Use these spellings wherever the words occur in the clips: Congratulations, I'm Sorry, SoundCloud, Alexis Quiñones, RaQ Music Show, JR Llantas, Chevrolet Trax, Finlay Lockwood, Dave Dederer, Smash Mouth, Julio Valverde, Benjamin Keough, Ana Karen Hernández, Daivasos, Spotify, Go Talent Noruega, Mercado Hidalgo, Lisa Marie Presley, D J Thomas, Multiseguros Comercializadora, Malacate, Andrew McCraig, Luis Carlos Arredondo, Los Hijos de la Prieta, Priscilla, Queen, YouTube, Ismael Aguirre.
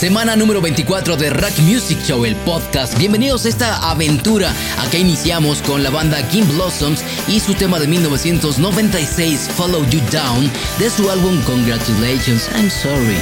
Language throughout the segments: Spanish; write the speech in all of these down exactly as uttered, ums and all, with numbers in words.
Semana número veinticuatro de RaQ Music Show, el podcast. Bienvenidos a esta aventura. Acá iniciamos con la banda Gin Blossoms y su tema de mil novecientos noventa y seis, Follow You Down, de su álbum Congratulations, I'm Sorry.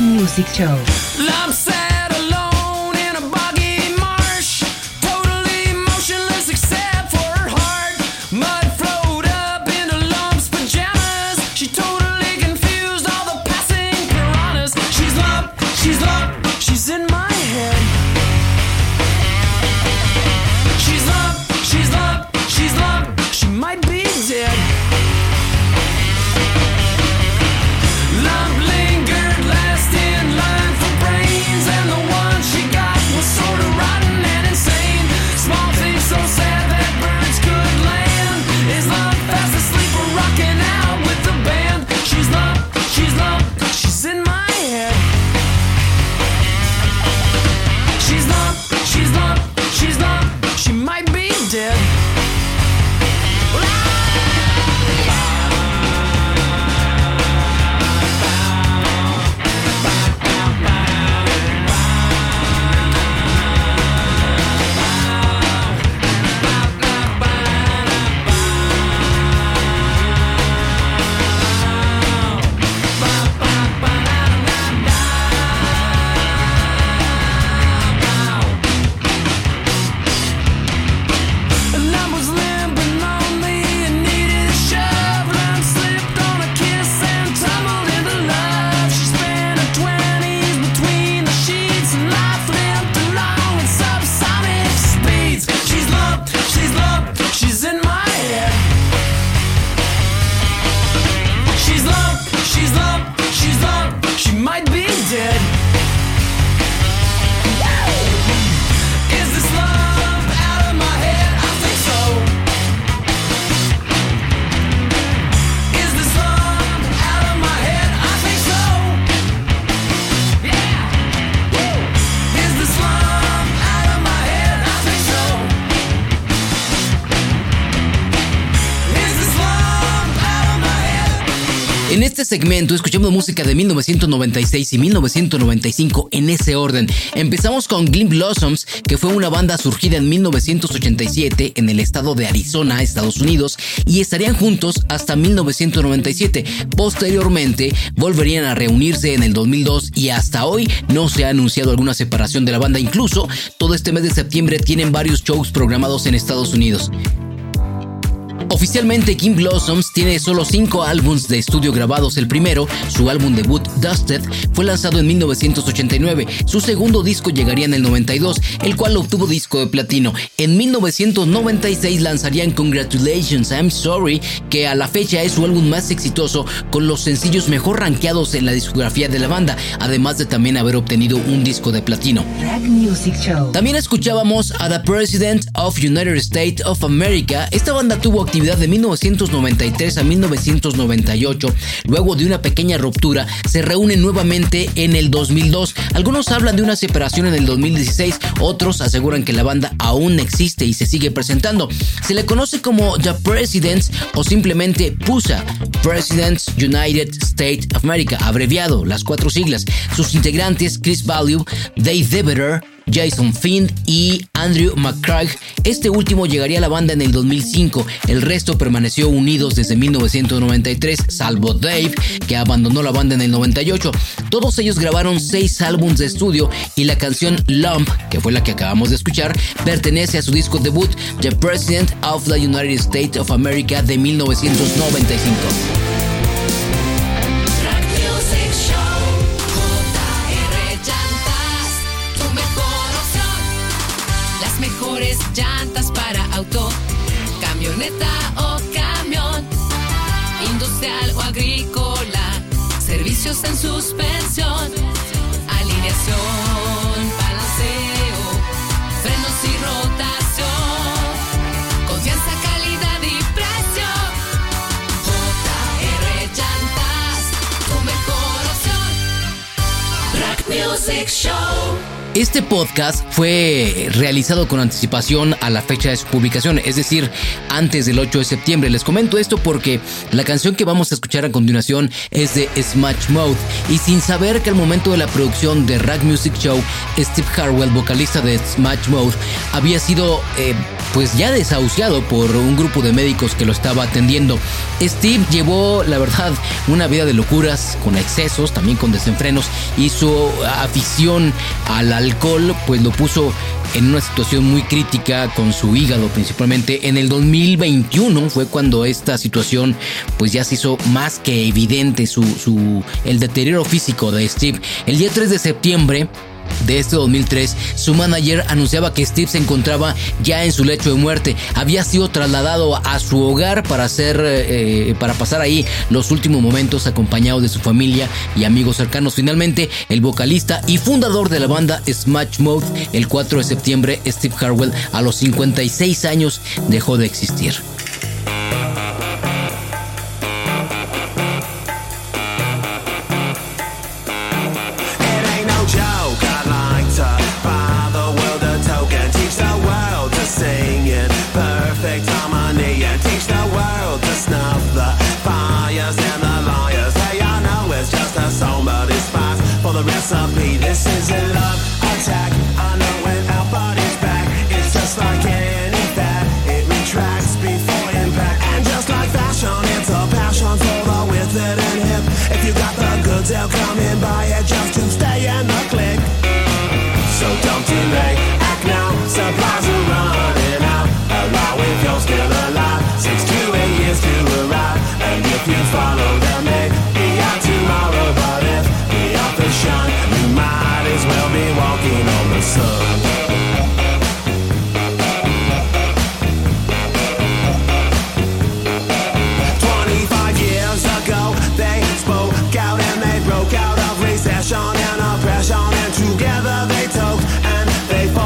Music Show. Lump sat alone in a boggy marsh, totally motionless except for her heart. Mud flowed up into Lump's pajamas. She totally confused all the passing piranhas. She's Lump, she's Lump, she's in my head. She's Lump, she's Lump, she's Lump, she might be dead. Lump lingers in line for brain. En este segmento escuchamos música de mil novecientos noventa y seis y mil novecientos noventa y cinco en ese orden. Empezamos con Gin Blossoms, que fue una banda surgida en mil novecientos ochenta y siete en el estado de Arizona, Estados Unidos, y estarían juntos hasta mil novecientos noventa y siete. Posteriormente volverían a reunirse en el dos mil dos y hasta hoy no se ha anunciado alguna separación de la banda. Incluso todo este mes de septiembre tienen varios shows programados en Estados Unidos. Oficialmente, Gin Blossoms tiene solo cinco álbumes de estudio grabados. El primero, su álbum debut Dusted, fue lanzado en mil novecientos ochenta y nueve. Su segundo disco llegaría en el noventa y dos, el cual obtuvo disco de platino. En mil novecientos noventa y seis lanzarían Congratulations, I'm Sorry, que a la fecha es su álbum más exitoso, con los sencillos mejor rankeados en la discografía de la banda, además de también haber obtenido un disco de platino. También escuchábamos a The Presidents of the United States of America. Esta banda tuvo actividad de mil novecientos noventa y tres a mil novecientos noventa y ocho. Luego de una pequeña ruptura, se reúnen nuevamente en el dos mil dos. Algunos hablan de una separación en el dos mil dieciséis, otros aseguran que la banda aún existe y se sigue presentando. Se le conoce como The Presidents o simplemente PUSA, Presidents United States of America, abreviado, las cuatro siglas. Sus integrantes, Chris Value, Dave Dederer, Jason Finn y Andrew McCraig. Este último llegaría a la banda en el dos mil cinco. El resto permaneció unidos desde mil novecientos noventa y tres, salvo Dave, que abandonó la banda en el noventa y ocho. Todos ellos grabaron seis álbumes de estudio y la canción Lump, que fue la que acabamos de escuchar, pertenece a su disco debut The President of the United States of America de mil novecientos noventa y cinco. Llantas para auto, camioneta o camión, industrial o agrícola, servicios en suspensión, alineación, balanceo, frenos y rotación, confianza, calidad y precio. J R Llantas, tu mejor opción. RaQ Music Show. Este podcast fue realizado con anticipación a la fecha de su publicación, es decir, antes del ocho de septiembre. Les comento esto porque la canción que vamos a escuchar a continuación es de Smash Mouth, y sin saber que al momento de la producción de RaQ Music Show, Steve Harwell, vocalista de Smash Mouth, había sido eh, pues ya desahuciado por un grupo de médicos que lo estaba atendiendo. Steve llevó, la verdad, una vida de locuras, con excesos, también con desenfrenos, y su afición a la alcohol pues lo puso en una situación muy crítica con su hígado principalmente. En el dos mil veintiuno fue cuando esta situación pues ya se hizo más que evidente, su, su, el deterioro físico de Steve. El día tres de septiembre de este dos mil tres, su manager anunciaba que Steve se encontraba ya en su lecho de muerte. Había sido trasladado a su hogar para hacer, eh, para pasar ahí los últimos momentos acompañado de su familia y amigos cercanos. Finalmente, el vocalista y fundador de la banda Smash Mouth, el cuatro de septiembre, Steve Harwell, a los cincuenta y seis años, dejó de existir. Recipe. This is a love attack. I know when our body's back, it's just like any fat. It retracts before impact, and just like fashion, it's a passion for the withered and hip. If you got the goods, they'll come and buy it just to stay in the click. So don't delay, act now. Supplies are running out. Allow if you're still alive, six to eight years to arrive, and if you follow them, they be out tomorrow. But if you might as well be walking on the sun. twenty-five years ago, they spoke out and they broke out of recession and oppression, and together they took and they fought.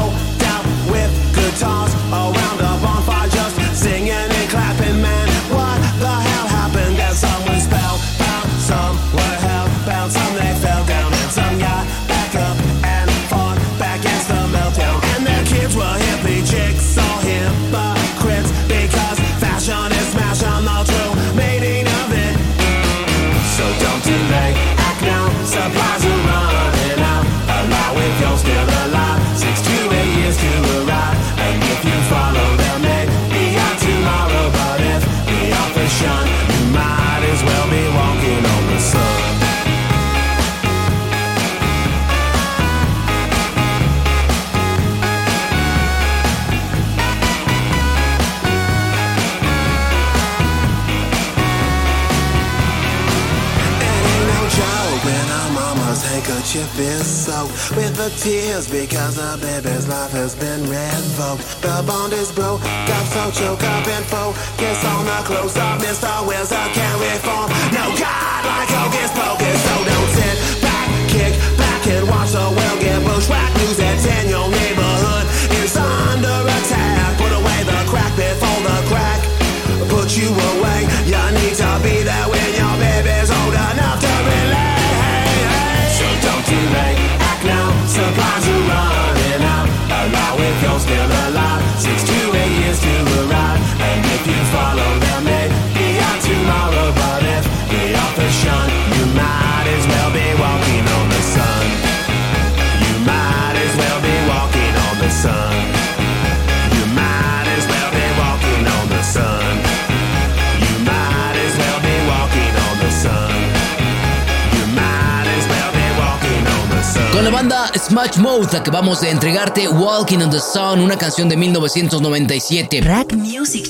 could you feel so with the tears because the baby's life has been revoked. The bond is broke, got so choke up and focus on the close-up. Mister Wizard can't reform, no God like Hocus Pocus. So don't sit back, kick back and watch the world get bushwhacked. News at ten, your neighborhood is under attack. Put away the crack before the crack put you away. You need to be there when your baby's old enough to relax. Act now, supplies are running out. Allow if you're still alive. Six to eight years to arrive. And if you follow them, they be out tomorrow. But if the author shun, you might as well be walking on the sun. You might as well be walking on the sun. You might as well be walking on the sun. You might as well be walking on the sun. Con la banda Smash Mouth acabamos de entregarte Walking on the Sun, una canción de mil novecientos noventa y siete. RaQ Music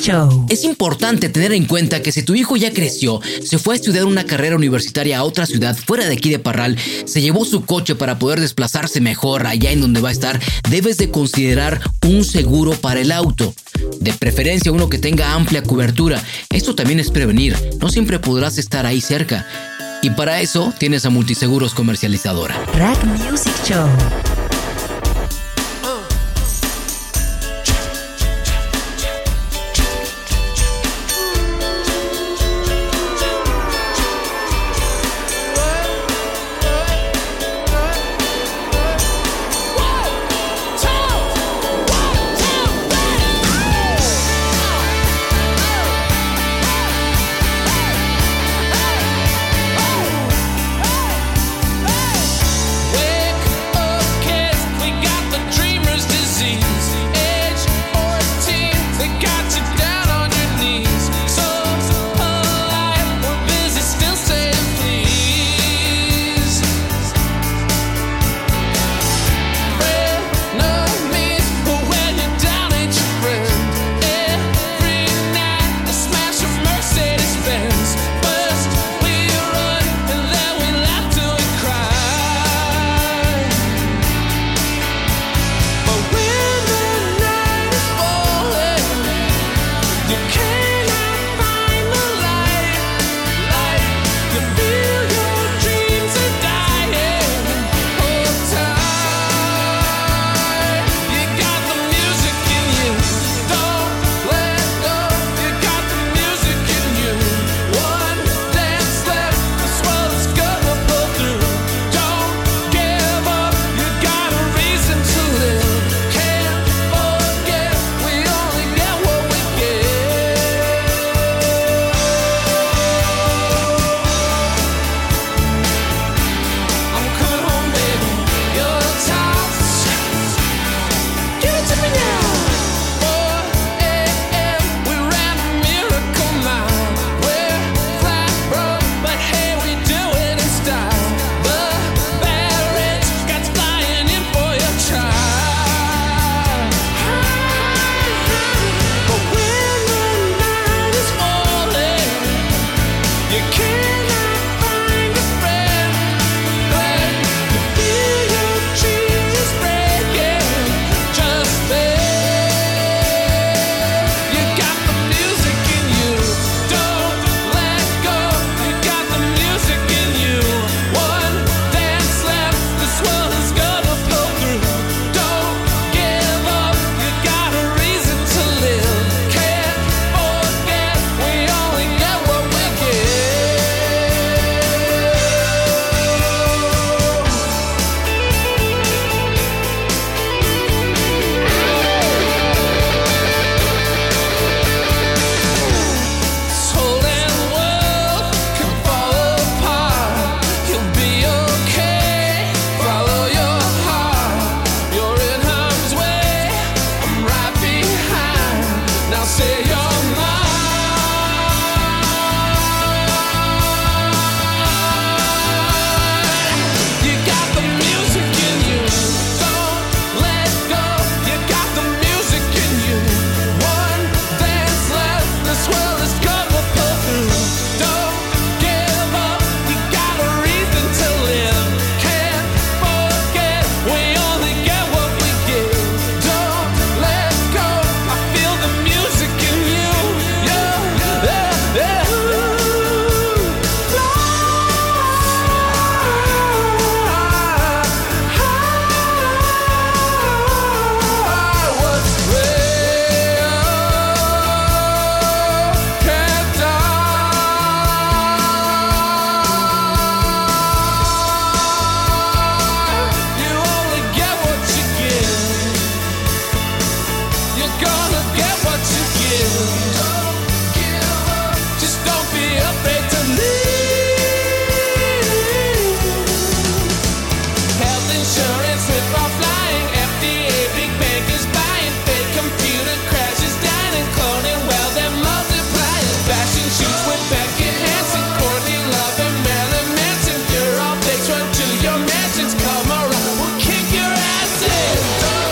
Show. Es importante tener en cuenta que si tu hijo ya creció, se fue a estudiar una carrera universitaria a otra ciudad fuera de aquí de Parral, se llevó su coche para poder desplazarse mejor allá en donde va a estar, debes de considerar un seguro para el auto. De preferencia uno que tenga amplia cobertura. Esto también es prevenir, no siempre podrás estar ahí cerca. Y para eso tienes a Multiseguros Comercializadora. RaQ Music Show. Okay.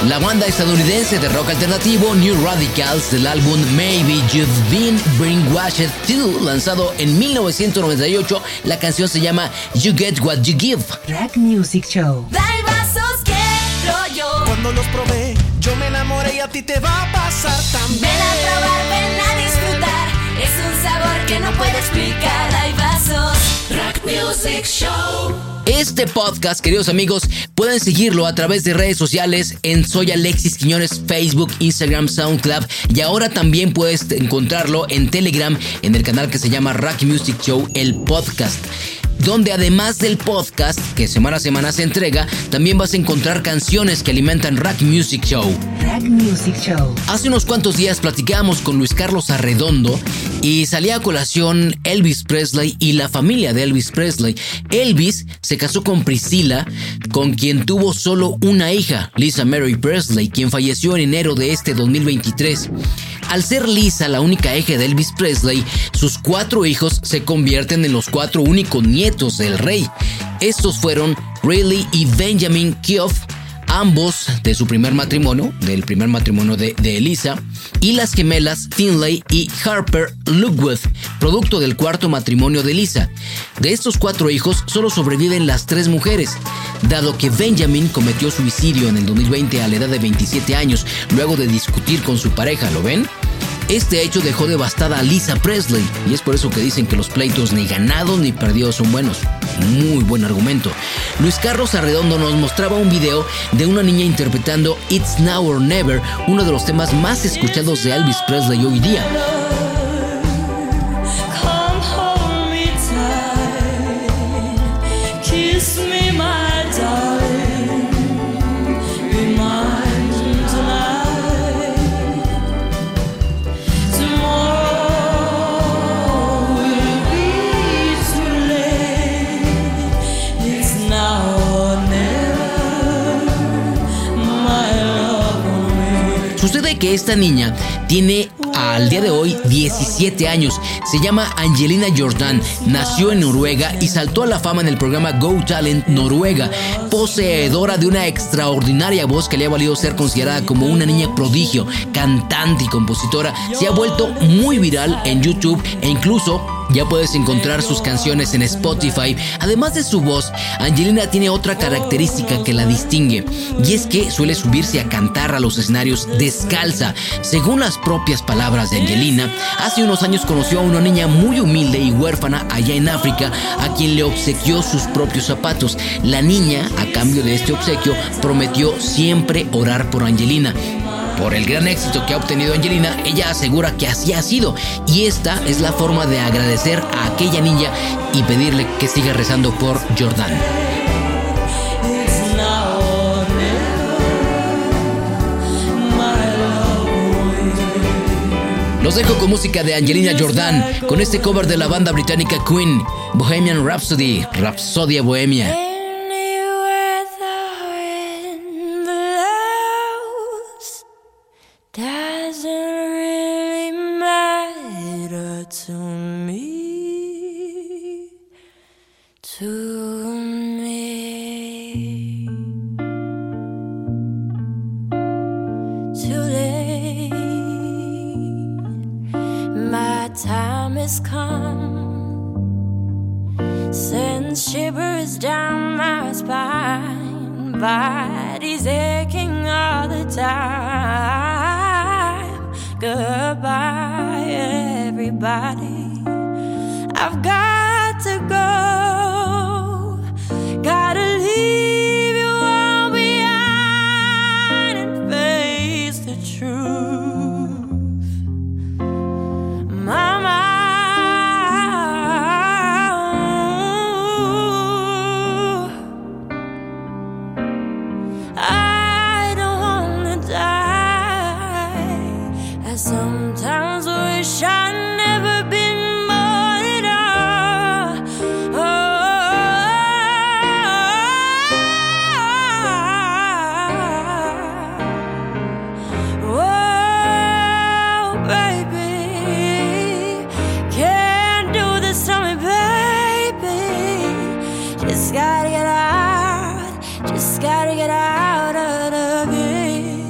la banda estadounidense de rock alternativo New Radicals del álbum Maybe You've Been Brainwashed dos, lanzado en mil novecientos noventa y ocho. La canción se llama You Get What You Give. RaQ Music Show. Daivasos, qué rollo. Cuando los probé, yo me enamoré y a ti te va a pasar también. Ven a probar, ven a disfrutar. Es un sabor que no puedo explicar. Daivasos, RaQ Music Show. Este podcast, queridos amigos, pueden seguirlo a través de redes sociales en Soy Alexis Quiñones, Facebook, Instagram, SoundCloud, y ahora también puedes encontrarlo en Telegram, en el canal que se llama RaQ Music Show, el podcast, donde además del podcast, que semana a semana se entrega, también vas a encontrar canciones que alimentan RaQ Music Show. RaQ Music Show. Hace unos cuantos días platicábamos con Luis Carlos Arredondo y salía a colación Elvis Presley y la familia de Elvis Presley. Elvis se casó con Priscilla, con quien tuvo solo una hija, Lisa Marie Presley, quien falleció en enero de este dos mil veintitrés. Al ser Lisa la única hija de Elvis Presley, sus cuatro hijos se convierten en los cuatro únicos nietos del rey. Estos fueron Riley y Benjamin Keough, ambos de su primer matrimonio, del primer matrimonio de, de Elisa, y las gemelas Finlay y Harper Lockwood, producto del cuarto matrimonio de Elisa. De estos cuatro hijos, solo sobreviven las tres mujeres, dado que Benjamin cometió suicidio en el dos mil veinte a la edad de veintisiete años, luego de discutir con su pareja, ¿lo ven? Este hecho dejó devastada a Lisa Presley, y es por eso que dicen que los pleitos ni ganados ni perdidos son buenos. Muy buen argumento. Luis Carlos Arredondo nos mostraba un video de una niña interpretando It's Now or Never, uno de los temas más escuchados de Elvis Presley hoy día. Que esta niña tiene al día de hoy diecisiete años. Se llama Angelina Jordan, nació en Noruega y saltó a la fama en el programa Go Talent Noruega, poseedora de una extraordinaria voz que le ha valido ser considerada como una niña prodigio, cantante y compositora. Se ha vuelto muy viral en YouTube e incluso ya puedes encontrar sus canciones en Spotify. Además de su voz, Angelina tiene otra característica que la distingue, y es que suele subirse a cantar a los escenarios descalza. Según las propias palabras de Angelina, hace unos años conoció a una niña muy humilde y huérfana allá en África, a quien le obsequió sus propios zapatos. La niña, a cambio de este obsequio, prometió siempre orar por Angelina. Por el gran éxito que ha obtenido Angelina, ella asegura que así ha sido, y esta es la forma de agradecer a aquella niña y pedirle que siga rezando por Jordan. Los dejo con música de Angelina Jordan, con este cover de la banda británica Queen, Bohemian Rhapsody, Rapsodia Bohemia. Just gotta get out, just gotta get out of here.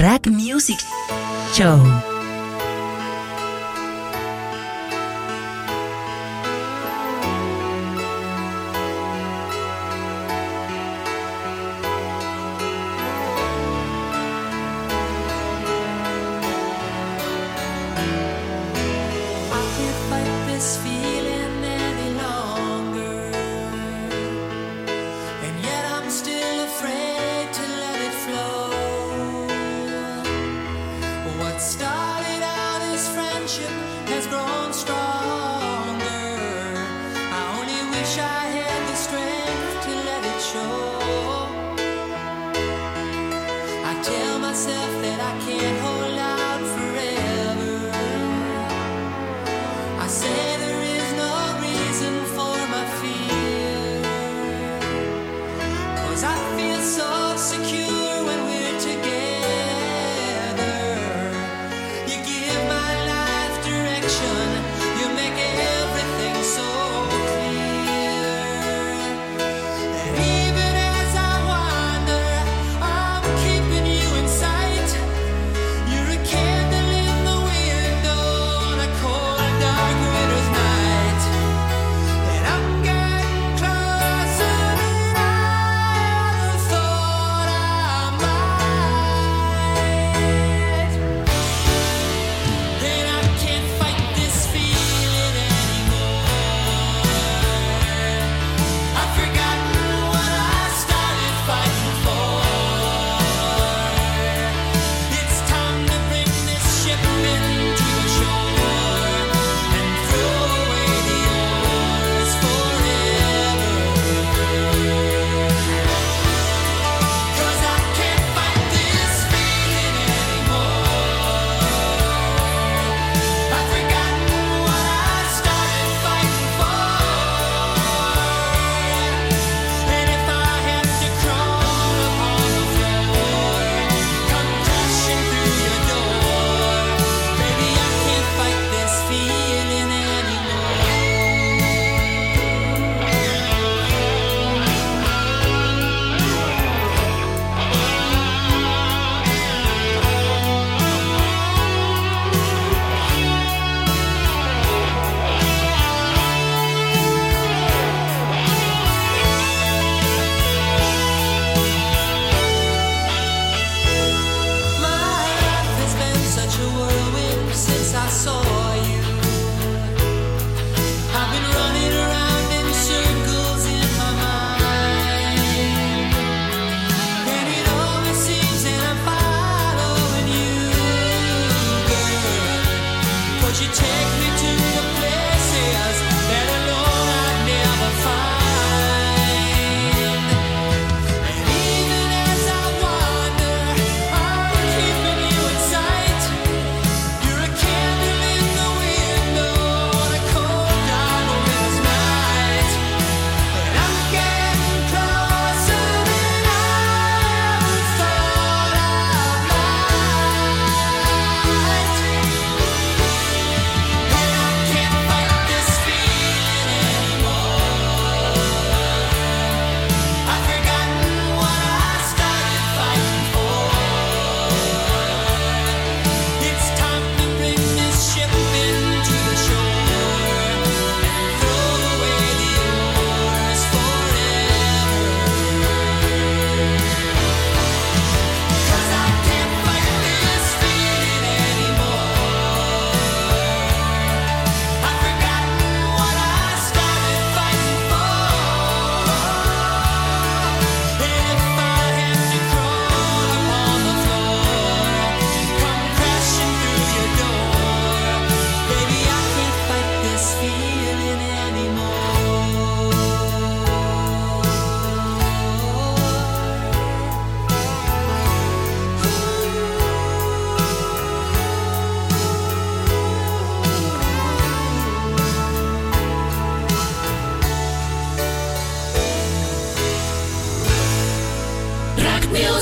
RaQ Music Show.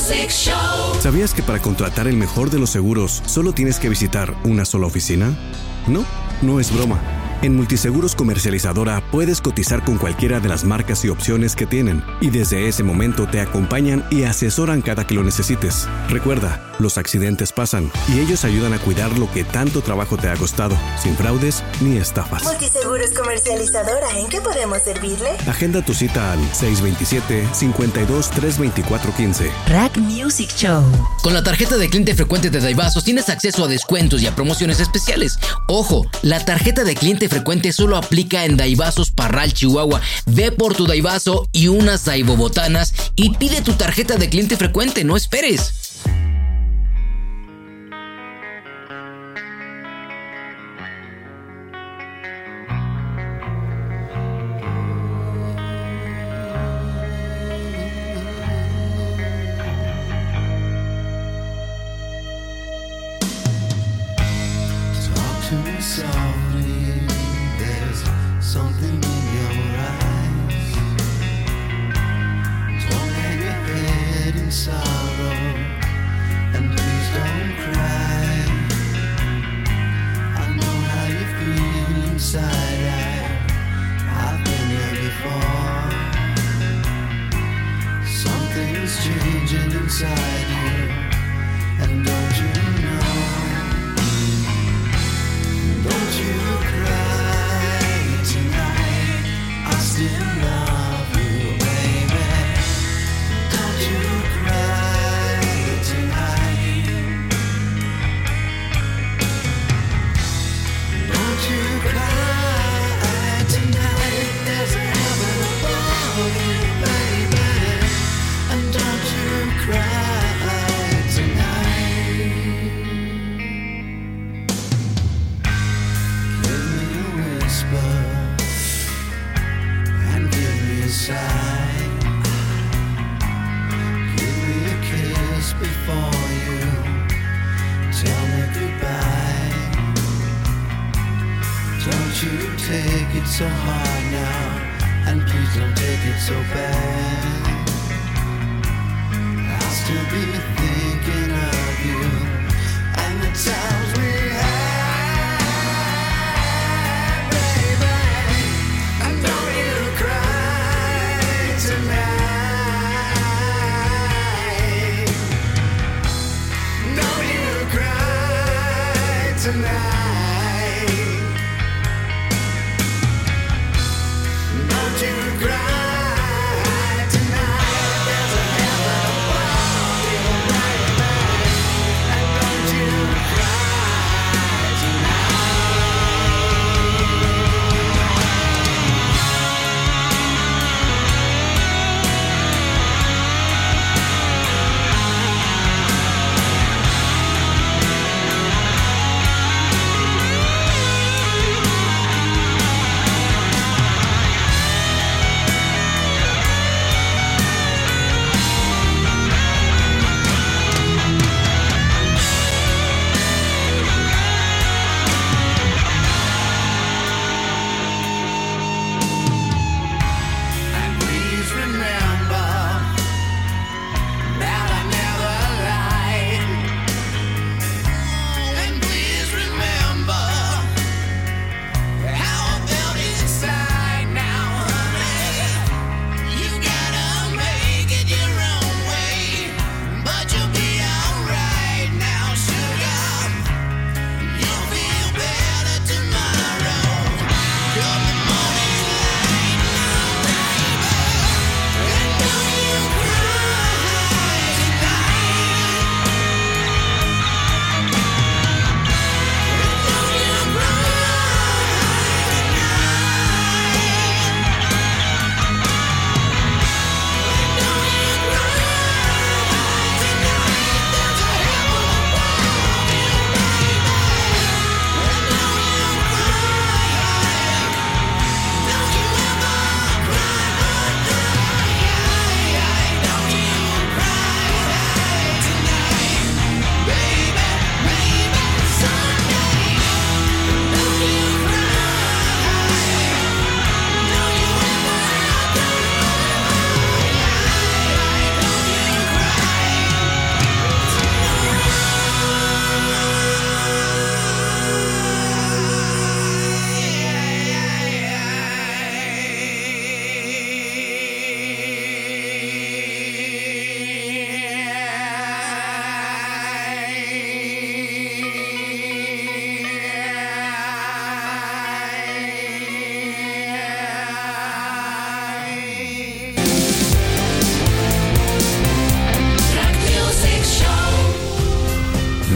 Music Show. ¿Sabías que para contratar el mejor de los seguros solo tienes que visitar una sola oficina? No, no es broma. En Multiseguros Comercializadora puedes cotizar con cualquiera de las marcas y opciones que tienen, y desde ese momento te acompañan y asesoran cada que lo necesites. Recuerda, los accidentes pasan y ellos ayudan a cuidar lo que tanto trabajo te ha costado, sin fraudes ni estafas. Multiseguros Comercializadora, ¿en qué podemos servirle? Agenda tu cita al seis dos siete, cinco dos, tres dos cuatro uno cinco. RaQ Music Show. Con la tarjeta de cliente frecuente de Daivasos tienes acceso a descuentos y a promociones especiales. Ojo, la tarjeta de cliente frecuente solo aplica en Daivasos Parral, Chihuahua. Ve por tu Daivaso y unas Daivobotanas y pide tu tarjeta de cliente frecuente. No esperes.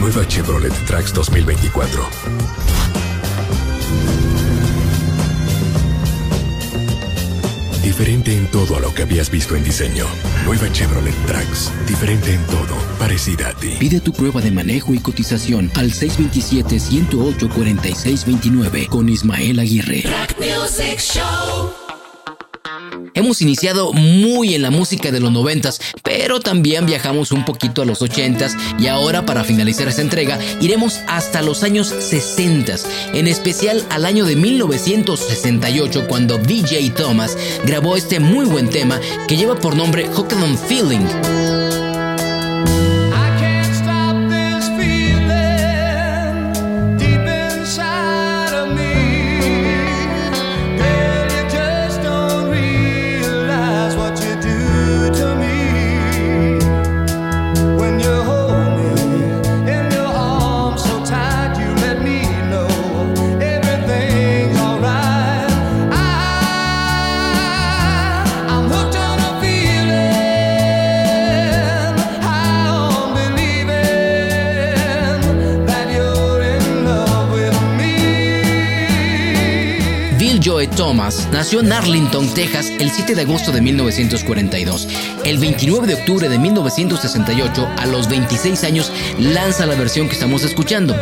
nueva Chevrolet Trax dos mil veinticuatro. Diferente en todo a lo que habías visto en diseño. Nueva Chevrolet Trax. Diferente en todo. Parecida a ti. Pide tu prueba de manejo y cotización al seis dos siete, uno cero ocho, cuatro seis dos nueve con Ismael Aguirre. RaQ Music Show. Hemos iniciado muy en la música de los noventas, pero también viajamos un poquito a los ochentas y ahora, para finalizar esta entrega, iremos hasta los años sesentas, en especial al año de mil novecientos sesenta y ocho, cuando D J Thomas grabó este muy buen tema que lleva por nombre Hooked on Feeling. Thomas nació en Arlington, Texas, el siete de agosto de mil novecientos cuarenta y dos. El veintinueve de octubre de mil novecientos sesenta y ocho, a los veintiséis años, lanza la versión que estamos escuchando.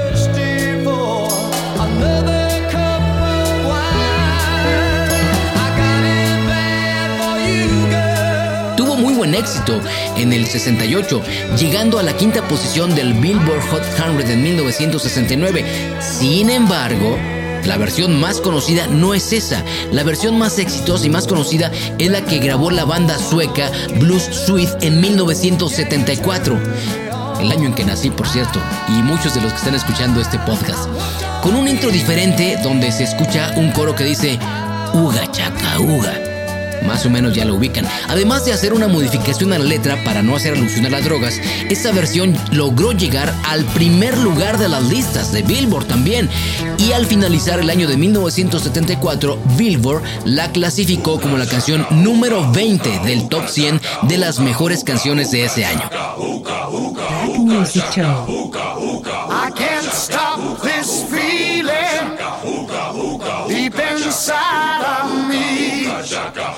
Buen éxito en el sesenta y ocho, llegando a la quinta posición del Billboard Hot cien en mil novecientos sesenta y nueve. Sin embargo, la versión más conocida no es esa. La versión más exitosa y más conocida es la que grabó la banda sueca Blues Suite en mil novecientos setenta y cuatro, el año en que nací, por cierto, y muchos de los que están escuchando este podcast, con un intro diferente donde se escucha un coro que dice "Uga chaca uga". Más o menos ya lo ubican. Además de hacer una modificación a la letra para no hacer alusión a las drogas, esta versión logró llegar al primer lugar de las listas de Billboard también. Y al finalizar el año de mil novecientos setenta y cuatro, Billboard la clasificó como la canción número veinte del top cien de las mejores canciones de ese año. I can't stop this feeling deep inside of me.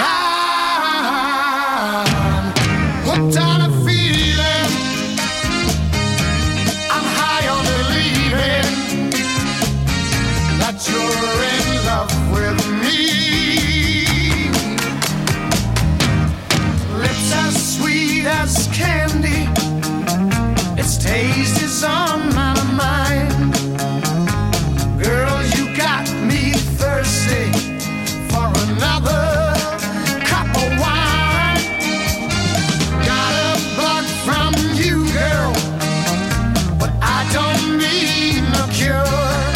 I'm hooked on a feeling, I'm high on believing that you're in love with me. Lips as sweet as candy, its taste is on my mind. Girl, you got me thirsty for another cup of wine. Got a bug from you, girl, but I don't need no cure.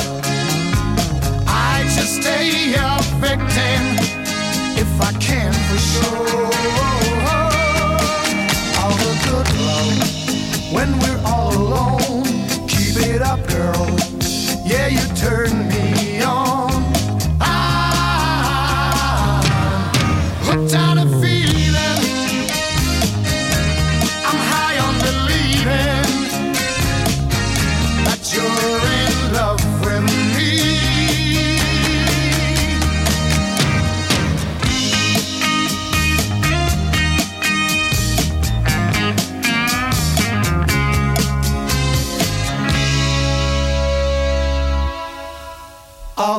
I just stay a victim if I can, for sure. All the good love when we're all alone. Keep it up, girl. Yeah, you turn me on. All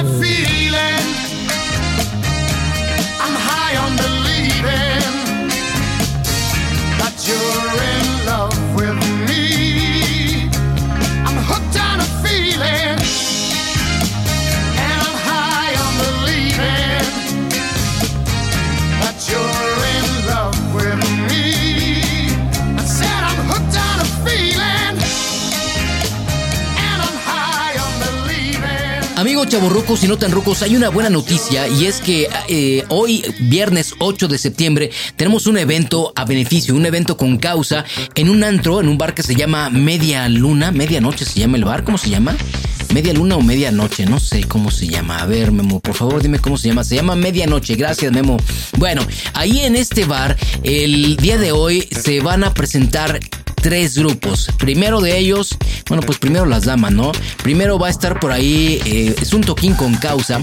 feeling, I'm high on believing that you're in love with me. I'm hooked on a feeling, you're in love. Amigos chavorrucos y no tan rucos, hay una buena noticia, y es que eh, hoy, viernes ocho de septiembre, tenemos un evento a beneficio, un evento con causa, en un antro, en un bar que se llama Media Luna, Medianoche se llama el bar, ¿cómo se llama? Media Luna o Medianoche, no sé cómo se llama. A ver, Memo, por favor, dime cómo se llama. Se llama Medianoche, gracias, Memo. Bueno, ahí en este bar, el día de hoy se van a presentar tres grupos. Primero de ellos, bueno, pues primero las damas, ¿no? Primero va a estar por ahí, eh, es un toquín con causa.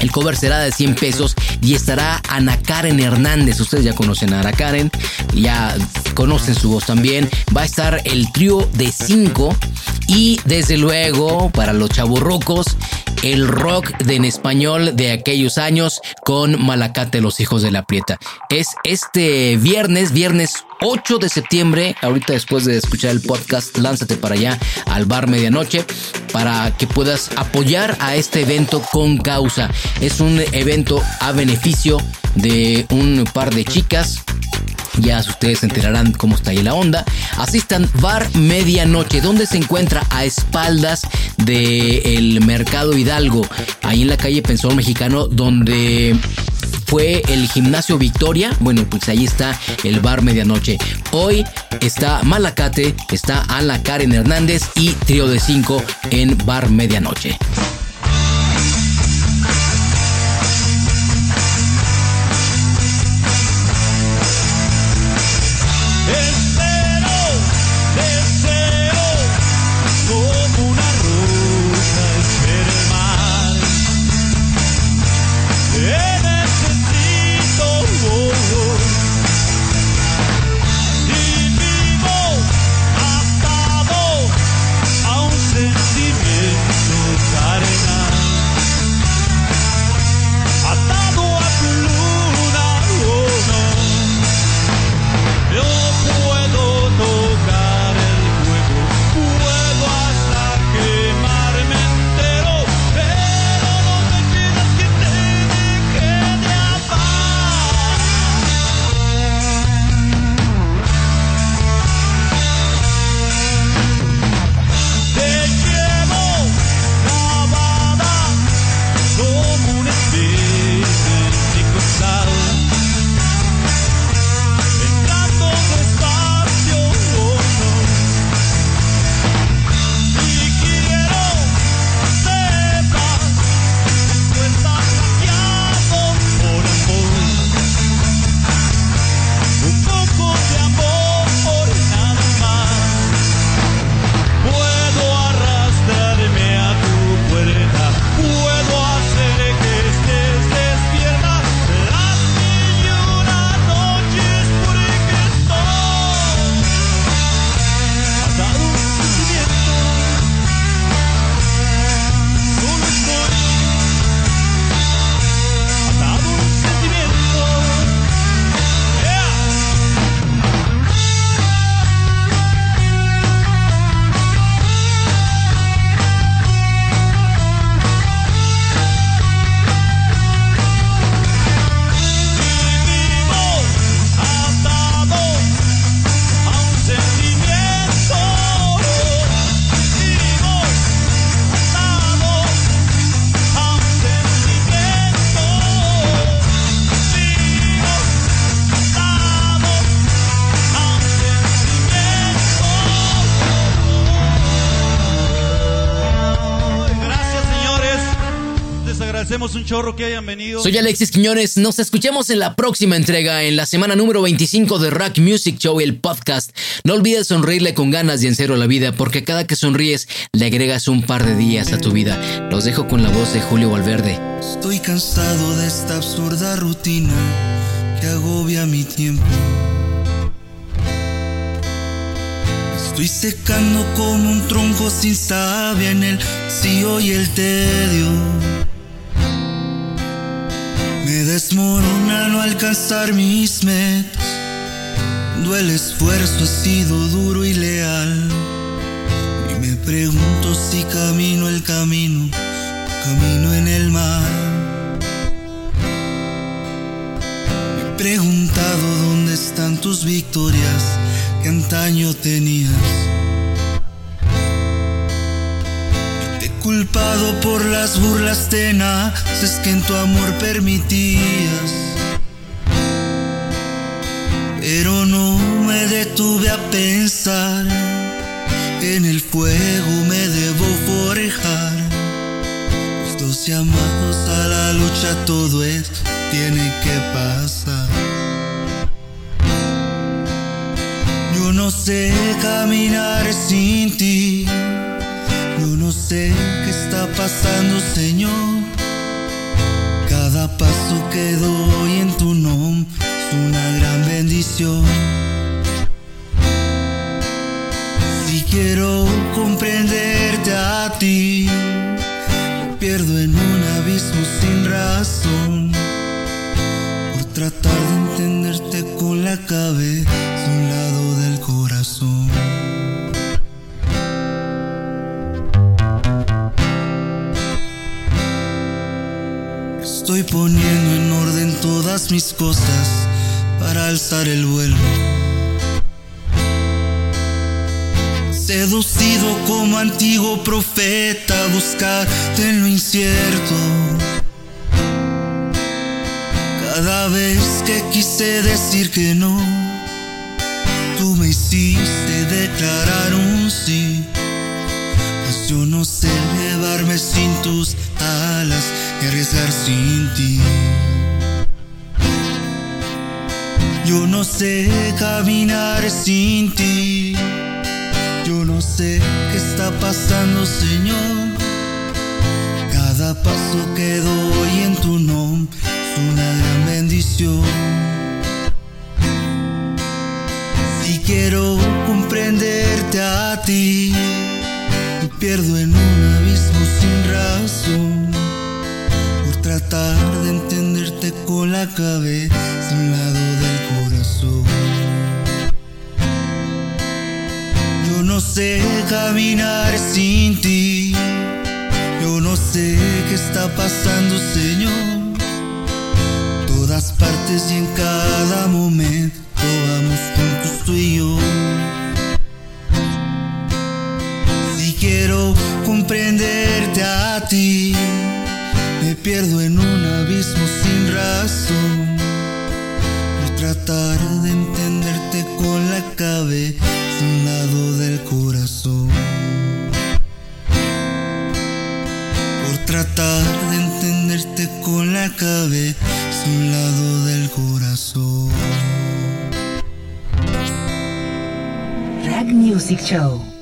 El cover será de cien pesos y estará Ana Karen Hernández. Ustedes ya conocen a Ana Karen, ya conocen su voz también. Va a estar el trío de cinco y, desde luego, para los chavorrucos, el rock de en español de aquellos años con Malacate, los hijos de la Prieta. Es este viernes, viernes ocho de septiembre. Ahorita, después de escuchar el podcast, lánzate para allá al Bar Medianoche para que puedas apoyar a este evento con causa. Es un evento a beneficio de un par de chicas. Ya ustedes se enterarán cómo está ahí la onda. Asistan Bar Medianoche, donde se encuentra a espaldas del Mercado Hidalgo, ahí en la calle Pensador Mexicano, donde fue el Gimnasio Victoria. Bueno, pues ahí está el Bar Medianoche. Hoy está Malacate, está Ana Karen Hernández y Trío de cinco en Bar Medianoche. Un chorro que hayan venido. Soy Alexis Quiñones. Nos escuchamos en la próxima entrega, en la semana número veinticinco de RaQ Music Show, el podcast. No olvides sonreírle con ganas y en serio a la vida, porque cada que sonríes le agregas un par de días a tu vida. Los dejo con la voz de Julio Valverde. Estoy cansado de esta absurda rutina que agobia mi tiempo. Estoy secando como un tronco sin savia en el vacío y el tedio. Me desmorona no alcanzar mis metas. Duele el esfuerzo, he sido duro y leal. Y me pregunto si camino el camino, camino en el mar. Me he preguntado dónde están tus victorias que antaño tenías. culpado por las burlas tenaces que en tu amor permitías, pero no me detuve a pensar, en el fuego me debo forjar. Los dos llamados a la lucha, todo es, tiene que pasar. Yo no sé caminar sin ti, yo no sé qué está pasando, Señor. Cada paso que doy en tu nombre es una gran bendición. Si quiero comprenderte a ti, me pierdo en un abismo sin razón. Por tratar de entenderte con la cabeza a un lado del corazón. Estoy poniendo en orden todas mis cosas para alzar el vuelo. Seducido como antiguo profeta, buscarte en lo incierto. Cada vez que quise decir que no, tú me hiciste declarar un sí. Pues yo no sé elevarme sin tus alas y arriesgar sin ti. Yo no sé caminar sin ti, yo no sé qué está pasando, Señor. Cada paso que doy en tu nombre es una gran bendición. Si quiero comprenderte a ti, me pierdo en un abismo sin razón, por tratar de entenderte con la cabeza a un lado del corazón. Yo no sé caminar sin ti, yo no sé qué está pasando, Señor. En todas partes y en cada momento vamos juntos tú y yo. Quiero comprenderte a ti, me pierdo en un abismo sin razón, por tratar de entenderte con la cabeza a un lado del corazón, por tratar de entenderte con la cabeza a un lado del corazón. RaQ Music Show.